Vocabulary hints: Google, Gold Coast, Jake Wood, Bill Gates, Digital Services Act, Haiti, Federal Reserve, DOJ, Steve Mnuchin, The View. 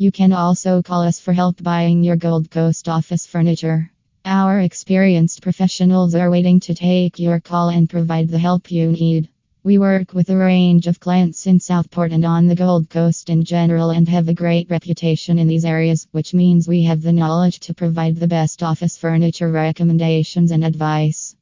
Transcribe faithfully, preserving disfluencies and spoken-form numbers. You can also call us for help buying your Gold Coast office furniture. Our experienced professionals are waiting to take your call and provide the help you need. We work with a range of clients in Southport and on the Gold Coast in general and have a great reputation in these areas, which means we have the knowledge to provide the best office furniture recommendations and advice.